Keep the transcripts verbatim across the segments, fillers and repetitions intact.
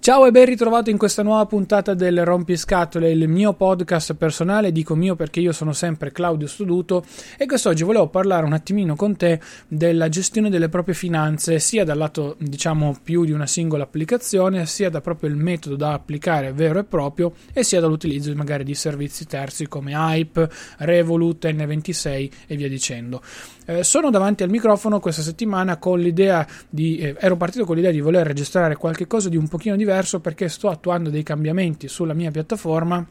Ciao e ben ritrovato in questa nuova puntata del Rompiscatole, il mio podcast personale. Dico mio perché io sono sempre Claudio Studuto e quest'oggi volevo parlare un attimino con te della gestione delle proprie finanze, sia dal lato, diciamo, più di una singola applicazione, sia da proprio il metodo da applicare vero e proprio, e sia dall'utilizzo magari di servizi terzi come Hype, Revolut, N ventisei e via dicendo. Eh, sono davanti al microfono questa settimana con l'idea di eh, ero partito con l'idea di voler registrare qualche cosa di un pochino diverso, perché sto attuando dei cambiamenti sulla mia piattaforma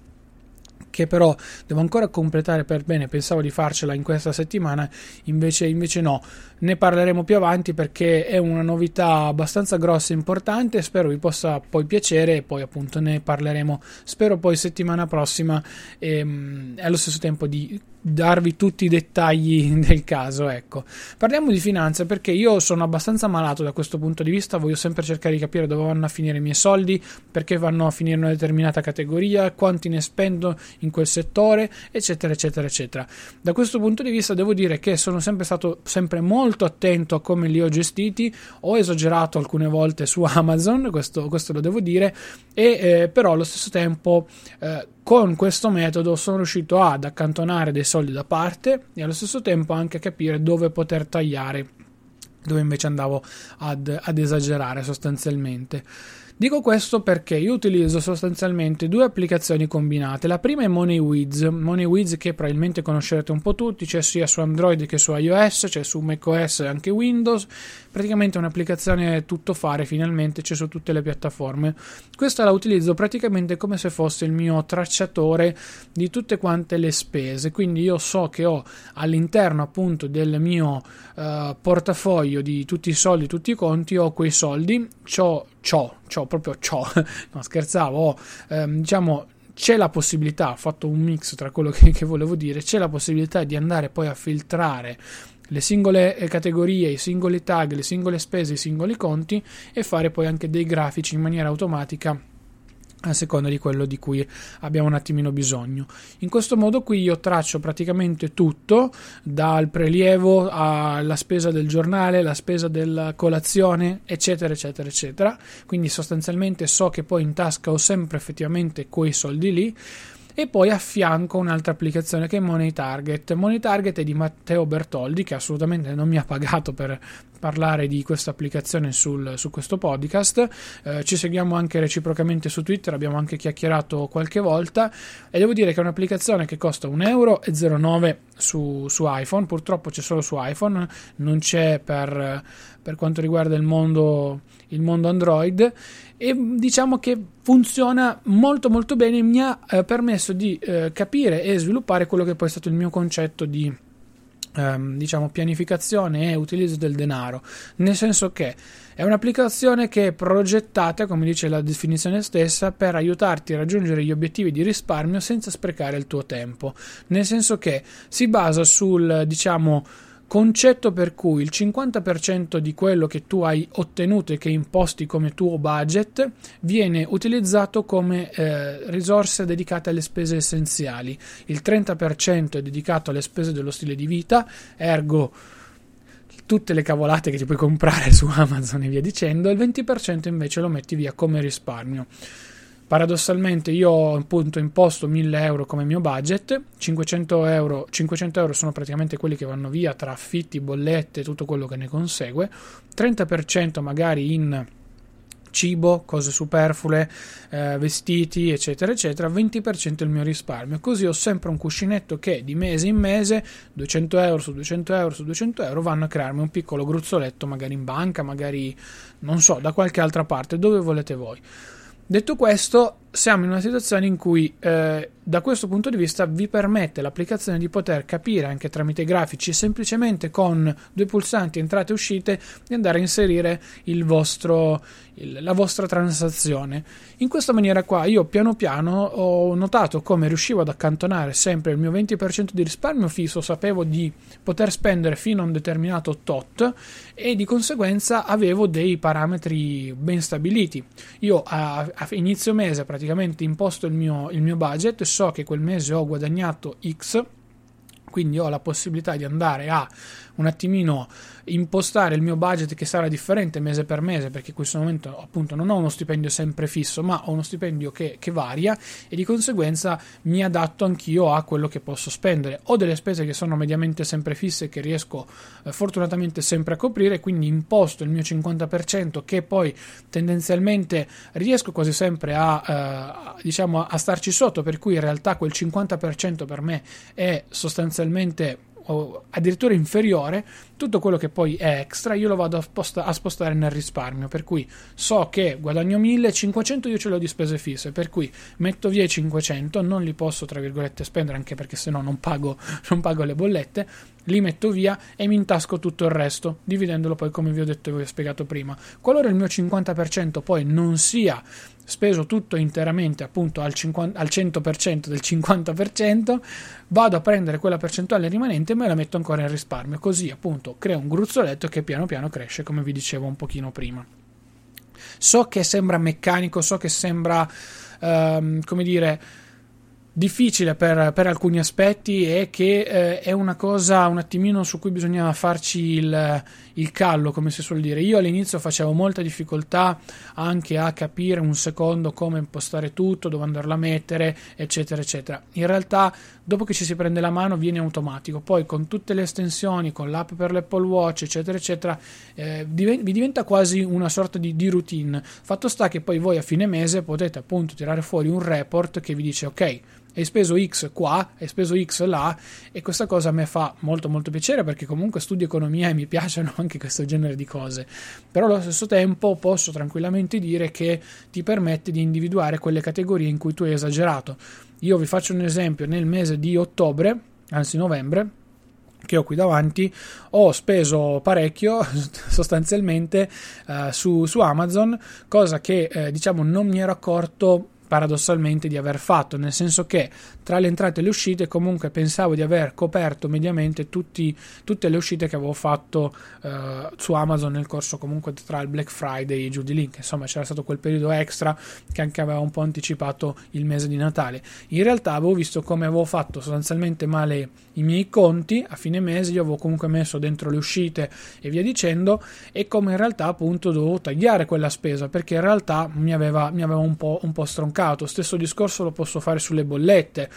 che però devo ancora completare per bene. Pensavo di farcela in questa settimana, invece, invece no, ne parleremo più avanti perché è una novità abbastanza grossa e importante. Spero vi possa poi piacere e poi appunto ne parleremo, spero poi settimana prossima, ehm, allo stesso tempo di darvi tutti i dettagli del caso. Ecco, parliamo di finanza perché io sono abbastanza malato da questo punto di vista. Voglio sempre cercare di capire dove vanno a finire i miei soldi, perché vanno a finire in una determinata categoria, quanti ne spendo in quel settore, eccetera eccetera eccetera. Da questo punto di vista devo dire che sono sempre stato sempre molto attento a come li ho gestiti. Ho esagerato alcune volte su Amazon, questo, questo lo devo dire, e eh, però allo stesso tempo eh, con questo metodo sono riuscito ad accantonare dei soldi da parte e allo stesso tempo anche a capire dove poter tagliare, dove invece andavo ad, ad esagerare sostanzialmente. Dico questo perché io utilizzo sostanzialmente due applicazioni combinate. La prima è MoneyWiz, MoneyWiz che probabilmente conoscerete un po' tutti, c'è sia su Android che su iOS, c'è su macOS e anche Windows, praticamente è un'applicazione tuttofare, finalmente c'è su tutte le piattaforme. Questa la utilizzo praticamente come se fosse il mio tracciatore di tutte quante le spese, quindi io so che ho all'interno appunto del mio eh, portafoglio di tutti i soldi, tutti i conti, ho quei soldi, c'ho Ciò, ciò, proprio ciò, no scherzavo, oh, ehm, diciamo c'è la possibilità, ho fatto un mix tra quello che, che volevo dire, c'è la possibilità di andare poi a filtrare le singole categorie, i singoli tag, le singole spese, i singoli conti e fare poi anche dei grafici in maniera automatica a seconda di quello di cui abbiamo un attimino bisogno. In questo modo qui io traccio praticamente tutto, dal prelievo alla spesa del giornale, la spesa della colazione, eccetera eccetera eccetera. Quindi sostanzialmente so che poi in tasca ho sempre effettivamente quei soldi lì. E poi affianco un'altra applicazione che è Money Target. Money Target è di Matteo Bertoldi, che assolutamente non mi ha pagato per parlare di questa applicazione sul, su questo podcast. Eh, ci seguiamo anche reciprocamente su Twitter, abbiamo anche chiacchierato qualche volta e devo dire che è un'applicazione che costa un euro e zero nove su, su iPhone. Purtroppo c'è solo su iPhone, non c'è per, per quanto riguarda il mondo, il mondo Android, e diciamo che funziona molto molto bene. Mi ha eh, permesso di eh, capire e sviluppare quello che poi è stato il mio concetto di ehm, diciamo pianificazione e utilizzo del denaro, nel senso che è un'applicazione che è progettata, come dice la definizione stessa, per aiutarti a raggiungere gli obiettivi di risparmio senza sprecare il tuo tempo, nel senso che si basa sul, diciamo, concetto per cui il cinquanta per cento di quello che tu hai ottenuto e che imposti come tuo budget viene utilizzato come eh, risorse dedicate alle spese essenziali, il trenta per cento è dedicato alle spese dello stile di vita, ergo tutte le cavolate che ti puoi comprare su Amazon e via dicendo, e il venti per cento invece lo metti via come risparmio. Paradossalmente io ho appunto imposto mille euro come mio budget, cinquecento euro, cinquecento euro sono praticamente quelli che vanno via tra affitti, bollette, tutto quello che ne consegue, trenta per cento magari in cibo, cose superflue, eh, vestiti eccetera eccetera, venti per cento il mio risparmio, così ho sempre un cuscinetto che di mese in mese, duecento euro su duecento euro su duecento euro vanno a crearmi un piccolo gruzzoletto, magari in banca, magari non so, da qualche altra parte, dove volete voi. Detto questo, siamo in una situazione in cui eh, da questo punto di vista vi permette l'applicazione di poter capire anche tramite grafici, semplicemente con due pulsanti entrate e uscite, di andare a inserire il vostro, il, la vostra transazione. In questa maniera qua io piano piano ho notato come riuscivo ad accantonare sempre il mio venti per cento di risparmio fisso, sapevo di poter spendere fino a un determinato tot e di conseguenza avevo dei parametri ben stabiliti. Io a, a inizio mese praticamente imposto il mio, il mio budget, so che quel mese ho guadagnato X, quindi ho la possibilità di andare a un attimino impostare il mio budget, che sarà differente mese per mese, perché in questo momento appunto non ho uno stipendio sempre fisso, ma ho uno stipendio che, che varia, e di conseguenza mi adatto anch'io a quello che posso spendere. Ho delle spese che sono mediamente sempre fisse, che riesco eh, fortunatamente sempre a coprire, quindi imposto il mio cinquanta per cento, che poi tendenzialmente riesco quasi sempre a eh, diciamo a starci sotto, per cui in realtà quel cinquanta per cento per me è sostanzialmente o addirittura inferiore. Tutto quello che poi è extra io lo vado a, sposta, a spostare nel risparmio, per cui so che guadagno millecinquecento, io ce l'ho di spese fisse, per cui metto via i cinquecento, non li posso tra virgolette spendere, anche perché sennò non pago, non pago le bollette, li metto via e mi intasco tutto il resto, dividendolo poi come vi ho detto e vi ho spiegato prima. Qualora il mio cinquanta per cento poi non sia speso tutto interamente appunto al, cinquanta, al cento per cento del cinquanta per cento, vado a prendere quella percentuale rimanente e me la metto ancora in risparmio, così appunto creo un gruzzoletto che piano piano cresce, come vi dicevo un pochino prima. So che sembra meccanico, so che sembra ehm, come dire difficile per, per alcuni aspetti, e che eh, è una cosa un attimino su cui bisogna farci il, il callo, come si suol dire. Io all'inizio facevo molta difficoltà anche a capire un secondo come impostare tutto, dove andarla a mettere eccetera eccetera. In realtà dopo che ci si prende la mano viene automatico, poi con tutte le estensioni, con l'app per l'Apple Watch eccetera eccetera, eh, div- vi diventa quasi una sorta di, di routine. Fatto sta che poi voi a fine mese potete appunto tirare fuori un report che vi dice ok, hai speso X qua, hai speso X là, e questa cosa a me fa molto molto piacere, perché comunque studio economia e mi piacciono anche questo genere di cose. Però allo stesso tempo posso tranquillamente dire che ti permette di individuare quelle categorie in cui tu hai esagerato. Io vi faccio un esempio: nel mese di ottobre, anzi novembre, che ho qui davanti, ho speso parecchio sostanzialmente eh, su, su Amazon, cosa che eh, diciamo non mi ero accorto paradossalmente di aver fatto, nel senso che tra le entrate e le uscite comunque pensavo di aver coperto mediamente tutti, tutte le uscite che avevo fatto eh, su Amazon nel corso comunque tra il Black Friday e giù di lì, insomma c'era stato quel periodo extra che anche aveva un po' anticipato il mese di Natale. In realtà avevo visto come avevo fatto sostanzialmente male i miei conti a fine mese, io avevo comunque messo dentro le uscite e via dicendo, e come in realtà appunto dovevo tagliare quella spesa, perché in realtà mi aveva, mi aveva un po', un po' stroncato. Stesso discorso lo posso fare sulle bollette.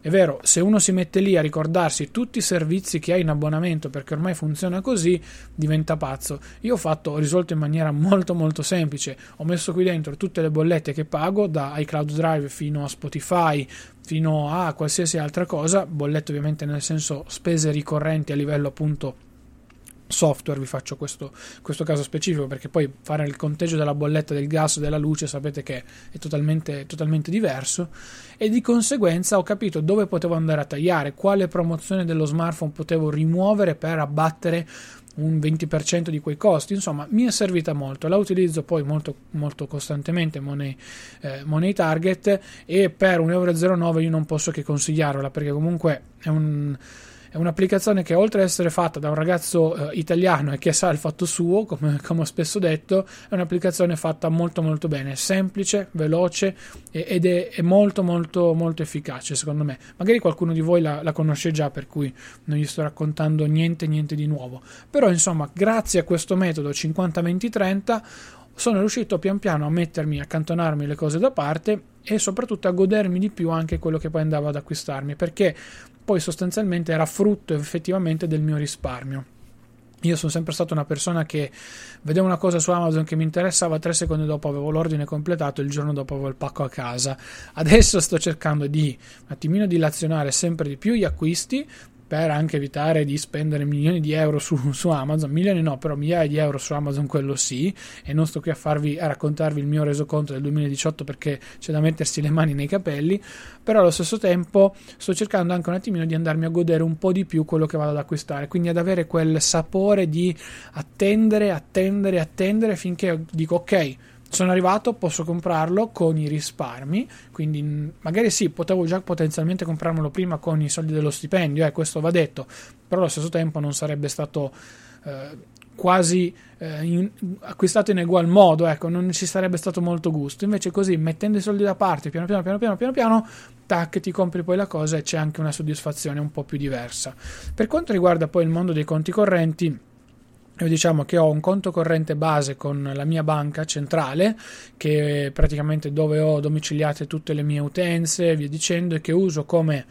È vero, se uno si mette lì a ricordarsi tutti i servizi che ha in abbonamento, perché ormai funziona così, diventa pazzo. Io ho fatto, ho risolto in maniera molto molto semplice, ho messo qui dentro tutte le bollette che pago, da iCloud Drive fino a Spotify, fino a qualsiasi altra cosa, bollette ovviamente nel senso spese ricorrenti a livello appunto software. Vi faccio questo, questo caso specifico perché poi fare il conteggio della bolletta del gas, della luce, sapete che è totalmente, totalmente diverso, e di conseguenza ho capito dove potevo andare a tagliare, quale promozione dello smartphone potevo rimuovere per abbattere un venti per cento di quei costi. Insomma, mi è servita molto, la utilizzo poi molto molto costantemente Money, eh, Money Target, e per un euro zero nove io non posso che consigliarla, perché comunque è un È un'applicazione che, oltre ad essere fatta da un ragazzo eh, italiano e che sa il fatto suo, come, come ho spesso detto, è un'applicazione fatta molto molto bene, semplice, veloce e, ed è, è molto molto molto efficace, secondo me. Magari qualcuno di voi la, la conosce già, per cui non gli sto raccontando niente niente di nuovo. Però insomma, grazie a questo metodo cinquanta venti trenta sono riuscito pian piano a mettermi, accantonarmi le cose da parte e soprattutto a godermi di più anche quello che poi andavo ad acquistarmi, perché poi sostanzialmente era frutto effettivamente del mio risparmio. Io sono sempre stato una persona che vedevo una cosa su Amazon che mi interessava, tre secondi dopo avevo l'ordine completato, il giorno dopo avevo il pacco a casa. Adesso sto cercando di un attimino dilazionare sempre di più gli acquisti, per anche evitare di spendere milioni di euro su, su Amazon, milioni no, però migliaia di euro su Amazon, quello sì, e non sto qui a farvi a raccontarvi il mio resoconto del duemiladiciotto perché c'è da mettersi le mani nei capelli. Però allo stesso tempo sto cercando anche un attimino di andarmi a godere un po' di più quello che vado ad acquistare, quindi ad avere quel sapore di attendere, attendere, attendere finché dico ok, sono arrivato, posso comprarlo con i risparmi. Quindi magari sì, potevo già potenzialmente comprarmelo prima con i soldi dello stipendio, eh, questo va detto, però allo stesso tempo non sarebbe stato eh, quasi eh, in, acquistato in egual modo, ecco, non ci sarebbe stato molto gusto. Invece così, mettendo i soldi da parte, piano piano piano piano piano piano, tac, ti compri poi la cosa e c'è anche una soddisfazione un po' più diversa. Per quanto riguarda poi il mondo dei conti correnti, io diciamo che ho un conto corrente base con la mia banca centrale, che è praticamente dove ho domiciliate tutte le mie utenze e via dicendo, e che uso come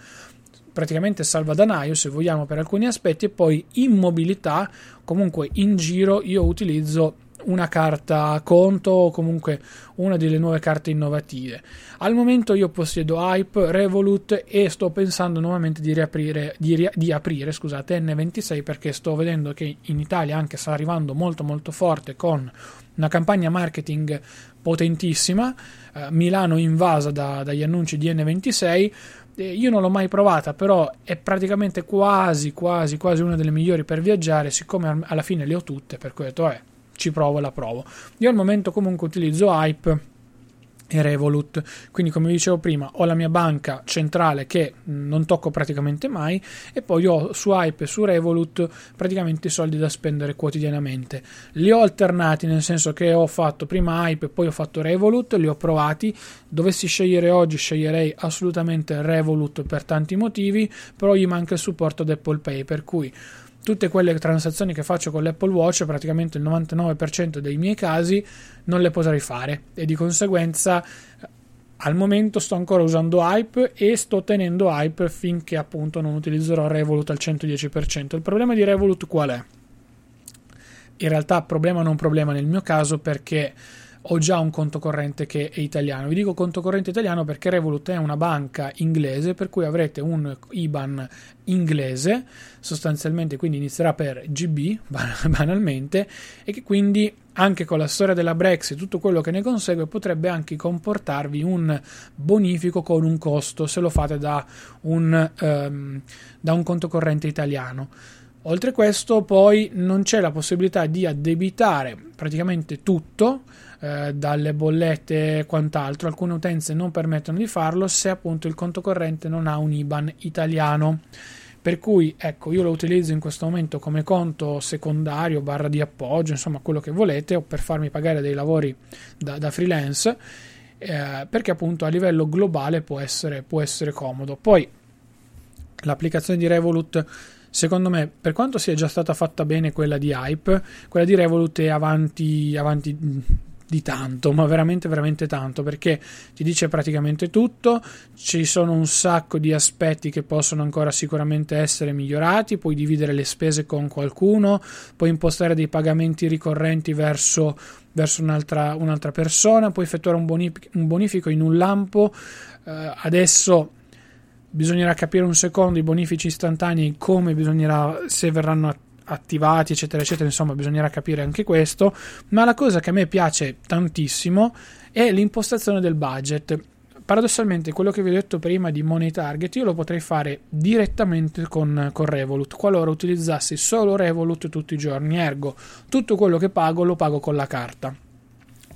praticamente salvadanaio, se vogliamo, per alcuni aspetti. E poi in mobilità, comunque in giro, io utilizzo una carta conto o comunque una delle nuove carte innovative. Al momento io possiedo Hype, Revolut e sto pensando nuovamente di riaprire di, ri- di aprire, scusate, N ventisei, perché sto vedendo che in Italia anche sta arrivando molto molto forte con una campagna marketing potentissima, eh, Milano invasa da, dagli annunci di N ventisei. Io non l'ho mai provata, però è praticamente quasi quasi quasi una delle migliori per viaggiare, siccome alla fine le ho tutte, per cui ho detto eh ci provo, la provo. Io al momento comunque utilizzo Hype e Revolut, quindi come dicevo prima ho la mia banca centrale che non tocco praticamente mai, e poi ho su Hype e su Revolut praticamente i soldi da spendere quotidianamente. Li ho alternati, nel senso che ho fatto prima Hype e poi ho fatto Revolut, li ho provati. Dovessi scegliere oggi, sceglierei assolutamente Revolut per tanti motivi, però gli manca il supporto ad Apple Pay, per cui tutte quelle transazioni che faccio con l'Apple Watch, praticamente il novantanove per cento dei miei casi, non le potrei fare, e di conseguenza al momento sto ancora usando Hype e sto tenendo Hype finché appunto non utilizzerò Revolut al cento dieci per cento. Il problema di Revolut qual è? In realtà problema non problema nel mio caso, perché ho già un conto corrente che è italiano. Vi dico conto corrente italiano perché Revolut è una banca inglese, per cui avrete un I B A N inglese sostanzialmente, quindi inizierà per G B banalmente, e che quindi anche con la storia della Brexit, tutto quello che ne consegue, potrebbe anche comportarvi un bonifico con un costo se lo fate da un, um, da un conto corrente italiano. Oltre questo poi non c'è la possibilità di addebitare praticamente tutto, eh, dalle bollette e quant'altro. Alcune utenze non permettono di farlo se appunto il conto corrente non ha un I B A N italiano. Per cui ecco, io lo utilizzo in questo momento come conto secondario, barra di appoggio, insomma quello che volete, o per farmi pagare dei lavori da, da freelance, eh, perché appunto a livello globale può essere, può essere comodo. Poi l'applicazione di Revolut, secondo me, per quanto sia già stata fatta bene quella di Hype, quella di Revolut è avanti, avanti di tanto, ma veramente veramente tanto, perché ti dice praticamente tutto. Ci sono un sacco di aspetti che possono ancora sicuramente essere migliorati. Puoi dividere le spese con qualcuno, puoi impostare dei pagamenti ricorrenti verso, verso un'altra, un'altra persona, puoi effettuare un, bonif- un bonifico in un lampo. Eh, adesso bisognerà capire un secondo i bonifici istantanei, come bisognerà, se verranno attivati eccetera eccetera, insomma bisognerà capire anche questo. Ma la cosa che a me piace tantissimo è l'impostazione del budget. Paradossalmente quello che vi ho detto prima di Money Target io lo potrei fare direttamente con, con Revolut, qualora utilizzassi solo Revolut tutti i giorni, ergo tutto quello che pago lo pago con la carta.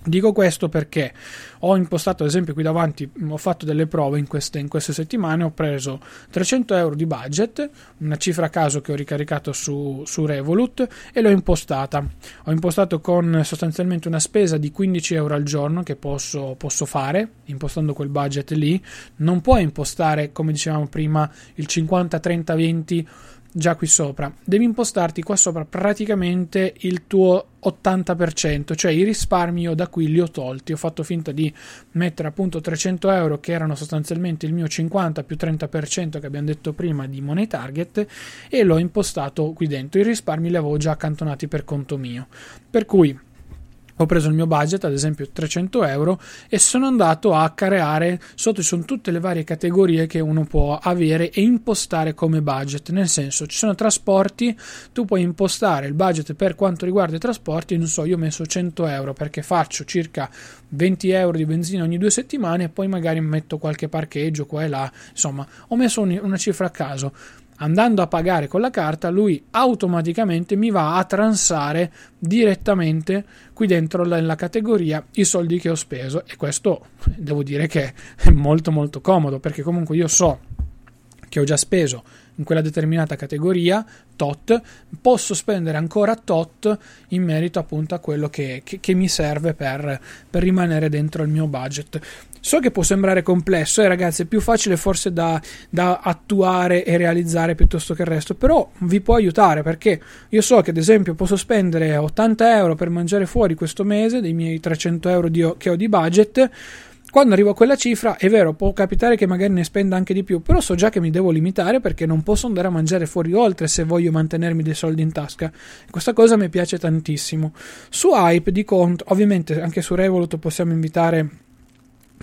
Dico questo perché ho impostato, ad esempio, qui davanti ho fatto delle prove in queste, in queste settimane, ho preso trecento euro di budget, una cifra a caso che ho ricaricato su, su Revolut, e l'ho impostata. Ho impostato con sostanzialmente una spesa di quindici euro al giorno che posso, posso fare impostando quel budget lì. Non puoi impostare, come dicevamo prima, il cinquanta trenta venti già qui sopra, devi impostarti qua sopra praticamente il tuo ottanta per cento, cioè i risparmi io da qui li ho tolti, ho fatto finta di mettere appunto trecento euro che erano sostanzialmente il mio cinquanta più trenta per cento che abbiamo detto prima di Money Target, e l'ho impostato qui dentro. I risparmi li avevo già accantonati per conto mio, per cui ho preso il mio budget, ad esempio trecento euro, e sono andato a creare, sotto ci sono tutte le varie categorie che uno può avere e impostare come budget, nel senso ci sono trasporti, tu puoi impostare il budget per quanto riguarda i trasporti, non so, io ho messo cento euro perché faccio circa venti euro di benzina ogni due settimane e poi magari metto qualche parcheggio qua e là, insomma ho messo una cifra a caso. Andando a pagare con la carta, lui automaticamente mi va a transare direttamente qui dentro nella categoria i soldi che ho speso, e questo devo dire che è molto molto comodo, perché comunque io so che ho già speso in quella determinata categoria tot, posso spendere ancora tot in merito appunto a quello che, che, che mi serve per, per rimanere dentro il mio budget. So che può sembrare complesso, e eh, ragazzi, è più facile forse da, da attuare e realizzare piuttosto che il resto, però vi può aiutare, perché io so che ad esempio posso spendere ottanta euro per mangiare fuori questo mese dei miei trecento euro di, che ho di budget. Quando arrivo a quella cifra, è vero, può capitare che magari ne spenda anche di più, però so già che mi devo limitare perché non posso andare a mangiare fuori oltre se voglio mantenermi dei soldi in tasca. Questa cosa mi piace tantissimo. Su Hype, di conto, ovviamente anche su Revolut possiamo invitare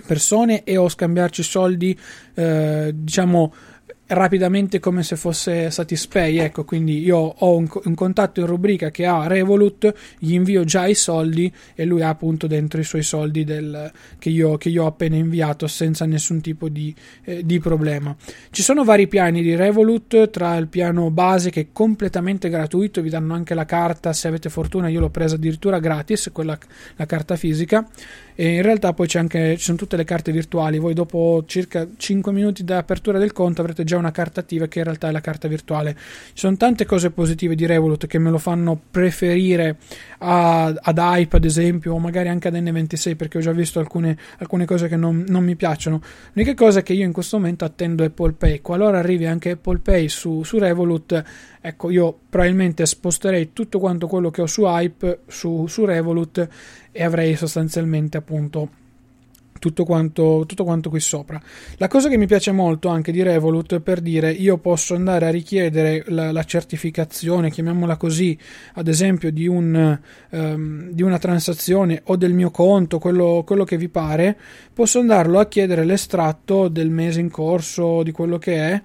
persone e o scambiarci soldi, eh, diciamo, rapidamente, come se fosse Satispay, ecco. Quindi io ho un, un contatto in rubrica che ha Revolut, gli invio già i soldi e lui ha appunto dentro i suoi soldi del, che, io, che io ho appena inviato senza nessun tipo di, eh, di problema. Ci sono vari piani di Revolut, tra il piano base che è completamente gratuito, vi danno anche la carta se avete fortuna, io l'ho presa addirittura gratis, quella, la carta fisica, e in realtà poi c'è anche, ci sono tutte le carte virtuali, voi dopo circa cinque minuti da apertura del conto avrete già una carta attiva che in realtà è la carta virtuale. Ci sono tante cose positive di Revolut che me lo fanno preferire a, ad Hype ad esempio, o magari anche ad N ventisei, perché ho già visto alcune, alcune cose che non, non mi piacciono. L'unica cosa è che io in questo momento attendo Apple Pay, qualora arrivi anche Apple Pay su, su Revolut, ecco, io probabilmente sposterei tutto quanto quello che ho su Hype su, su Revolut e avrei sostanzialmente appunto tutto quanto, tutto quanto qui sopra. La cosa che mi piace molto anche di Revolut, per dire, io posso andare a richiedere la, la certificazione, chiamiamola così, ad esempio di, un, um, di una transazione o del mio conto, quello, quello che vi pare, posso andarlo a chiedere l'estratto del mese in corso, di quello che è,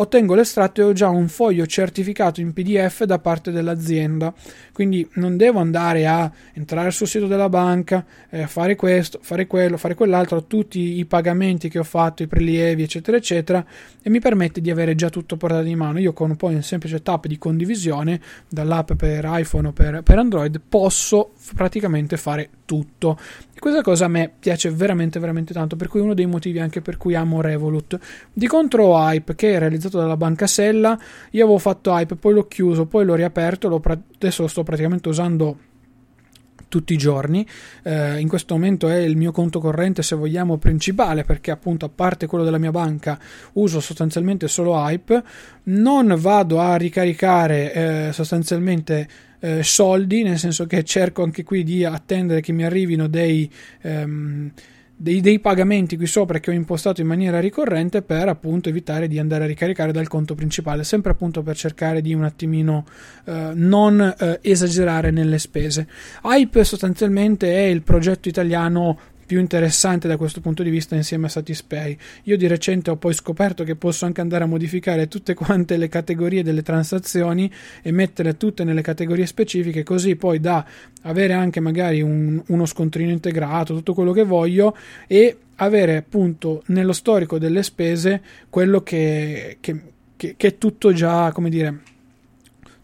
ottengo l'estratto e ho già un foglio certificato in P D F da parte dell'azienda, quindi non devo andare a entrare sul sito della banca, eh, fare questo, fare quello, fare quell'altro, tutti i pagamenti che ho fatto, i prelievi eccetera eccetera, e mi permette di avere già tutto portato in mano. Io con un po' un semplice tap di condivisione dall'app per iPhone o per, per Android posso praticamente fare tutto, e questa cosa a me piace veramente veramente tanto, per cui uno dei motivi anche per cui amo Revolut. Di contro Hype, che è realizzato dalla banca Sella, io avevo fatto Hype, poi l'ho chiuso, poi l'ho riaperto, l'ho pra- adesso lo sto praticamente usando tutti i giorni, eh, in questo momento è il mio conto corrente, se vogliamo, principale, perché appunto a parte quello della mia banca uso sostanzialmente solo Hype, non vado a ricaricare eh, sostanzialmente Eh, soldi, nel senso che cerco anche qui di attendere che mi arrivino dei, ehm, dei, dei pagamenti qui sopra che ho impostato in maniera ricorrente, per appunto evitare di andare a ricaricare dal conto principale, sempre appunto per cercare di un attimino eh, non eh, esagerare nelle spese. Hype sostanzialmente è il progetto italiano più interessante da questo punto di vista, insieme a Satispay. Io di recente ho poi scoperto che posso anche andare a modificare tutte quante le categorie delle transazioni e metterle tutte nelle categorie specifiche, così poi da avere anche magari un, uno scontrino integrato, tutto quello che voglio, e avere appunto nello storico delle spese quello che, che, che, che è tutto già, come dire,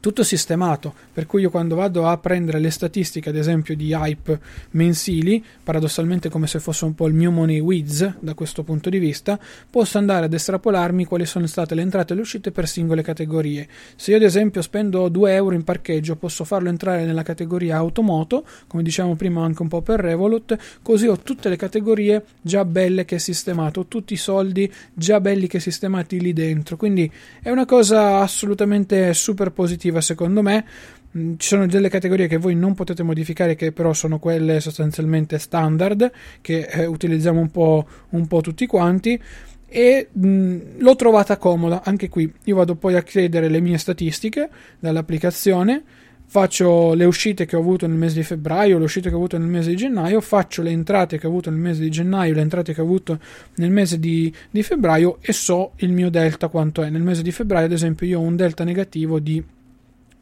tutto sistemato, per cui io quando vado a prendere le statistiche ad esempio di Hype mensili, paradossalmente come se fosse un po' il mio MoneyWiz da questo punto di vista, posso andare ad estrapolarmi quali sono state le entrate e le uscite per singole categorie. Se io ad esempio spendo due euro in parcheggio, posso farlo entrare nella categoria automoto, come dicevamo prima anche un po' per Revolut, così ho tutte le categorie già belle che è sistemato, tutti i soldi già belli che sistemati lì dentro, quindi è una cosa assolutamente super positiva secondo me. Ci sono delle categorie che voi non potete modificare, che però sono quelle sostanzialmente standard che eh, utilizziamo un po', un po' tutti quanti, e mh, l'ho trovata comoda anche qui. Io vado poi a chiedere le mie statistiche dall'applicazione, faccio le uscite che ho avuto nel mese di febbraio, le uscite che ho avuto nel mese di gennaio, faccio le entrate che ho avuto nel mese di gennaio, le entrate che ho avuto nel mese di, di febbraio, e so il mio delta quanto è. Nel mese di febbraio ad esempio io ho un delta negativo di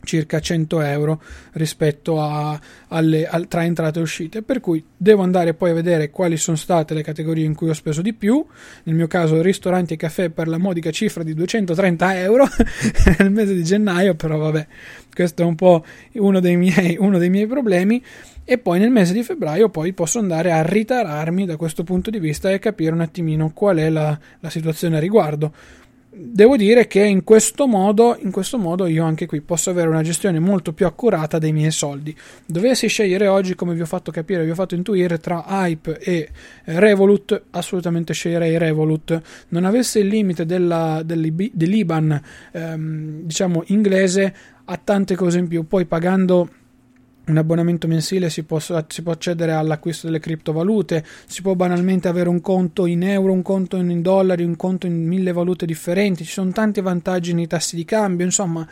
circa cento euro rispetto a, alle, al, tra entrate e uscite, per cui devo andare poi a vedere quali sono state le categorie in cui ho speso di più. Nel mio caso ristoranti e caffè per la modica cifra di duecentotrenta euro nel mese di gennaio, però vabbè, questo è un po' uno dei miei, uno dei miei problemi. E poi nel mese di febbraio poi posso andare a ritararmi da questo punto di vista e capire un attimino qual è la, la situazione a riguardo. Devo dire che in questo modo, in questo modo io anche qui posso avere una gestione molto più accurata dei miei soldi. Dovessi scegliere oggi, come vi ho fatto capire, vi ho fatto intuire, tra Hype e Revolut, assolutamente sceglierei Revolut. Non avesse il limite della, dell'I B A N ehm, diciamo inglese, ha tante cose in più. Poi pagando un abbonamento mensile si può, si può accedere all'acquisto delle criptovalute, si può banalmente avere un conto in euro, un conto in dollari, un conto in mille valute differenti, ci sono tanti vantaggi nei tassi di cambio, insomma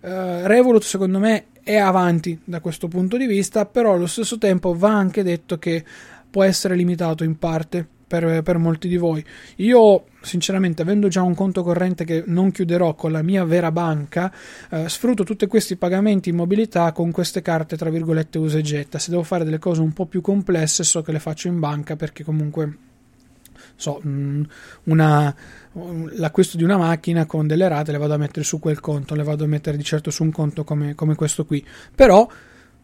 eh, Revolut secondo me è avanti da questo punto di vista, però allo stesso tempo va anche detto che può essere limitato in parte per, per molti di voi. Io sinceramente, avendo già un conto corrente che non chiuderò con la mia vera banca, eh, sfrutto tutti questi pagamenti in mobilità con queste carte tra virgolette usa e getta. Se devo fare delle cose un po' più complesse, so che le faccio in banca, perché comunque so una, l'acquisto di una macchina con delle rate le vado a mettere su quel conto, le vado a mettere di certo su un conto come, come questo qui. Però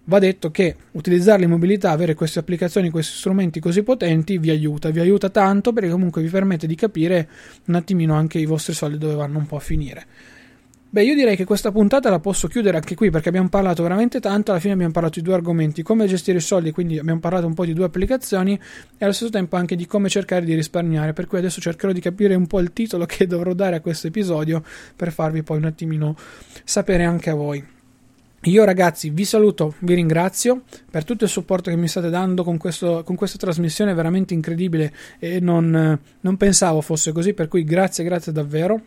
va detto che utilizzarle in mobilità, avere queste applicazioni, questi strumenti così potenti vi aiuta, vi aiuta tanto, perché comunque vi permette di capire un attimino anche i vostri soldi dove vanno un po' a finire. Beh, io direi che questa puntata la posso chiudere anche qui, perché abbiamo parlato veramente tanto, alla fine abbiamo parlato di due argomenti, come gestire i soldi, quindi abbiamo parlato un po' di due applicazioni, e allo stesso tempo anche di come cercare di risparmiare, per cui adesso cercherò di capire un po' il titolo che dovrò dare a questo episodio per farvi poi un attimino sapere anche a voi. Io ragazzi vi saluto, vi ringrazio per tutto il supporto che mi state dando con, questo, con questa trasmissione veramente incredibile, e non, non pensavo fosse così, per cui grazie, grazie davvero.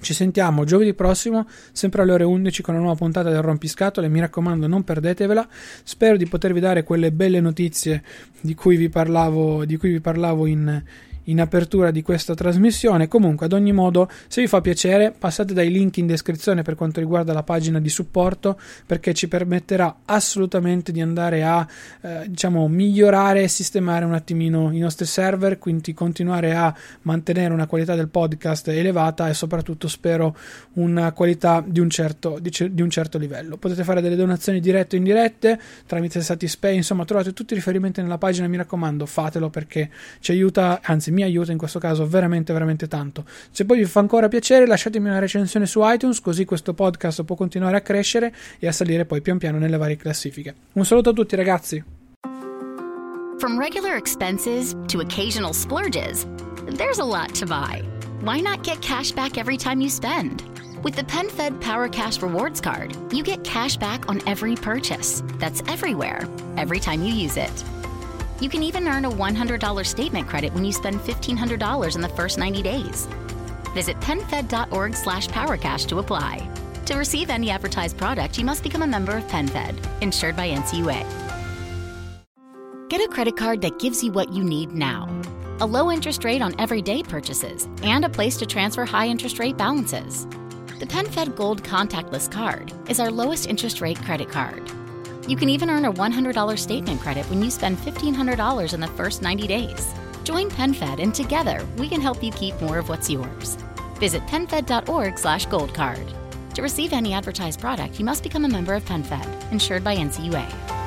Ci sentiamo giovedì prossimo, sempre alle ore undici, con una nuova puntata del Rompiscatole. Mi raccomando, non perdetevela. Spero di potervi dare quelle belle notizie di cui vi parlavo, di cui vi parlavo in... in apertura di questa trasmissione. Comunque, ad ogni modo, se vi fa piacere, passate dai link in descrizione per quanto riguarda la pagina di supporto, perché ci permetterà assolutamente di andare a eh, diciamo migliorare e sistemare un attimino i nostri server, quindi continuare a mantenere una qualità del podcast elevata e soprattutto spero una qualità di un certo, di, di un certo livello. Potete fare delle donazioni dirette o indirette tramite Satispay, insomma trovate tutti i riferimenti nella pagina, mi raccomando fatelo, perché ci aiuta, anzi mi aiuta in questo caso veramente veramente tanto. Se poi vi fa ancora piacere, lasciatemi una recensione su iTunes, così questo podcast può continuare a crescere e a salire poi pian piano nelle varie classifiche. Un saluto a tutti ragazzi. From regular expenses to occasional splurges, there's a lot to buy. Why not get cash back every time you spend? With the PenFed Power Cash Rewards Card, you get cash back on every purchase. That's everywhere, every time you use it. You can even earn a one hundred dollars statement credit when you spend fifteen hundred dollars in the first ninety days. Visit PenFed.org slash PowerCash to apply. To receive any advertised product, you must become a member of PenFed, insured by N C U A. Get a credit card that gives you what you need now. A low interest rate on everyday purchases and a place to transfer high interest rate balances. The PenFed Gold Contactless Card is our lowest interest rate credit card. You can even earn a one hundred dollars statement credit when you spend fifteen hundred dollars in the first ninety days. Join PenFed and together we can help you keep more of what's yours. Visit PenFed.org slash gold card. To receive any advertised product, you must become a member of PenFed, insured by N C U A.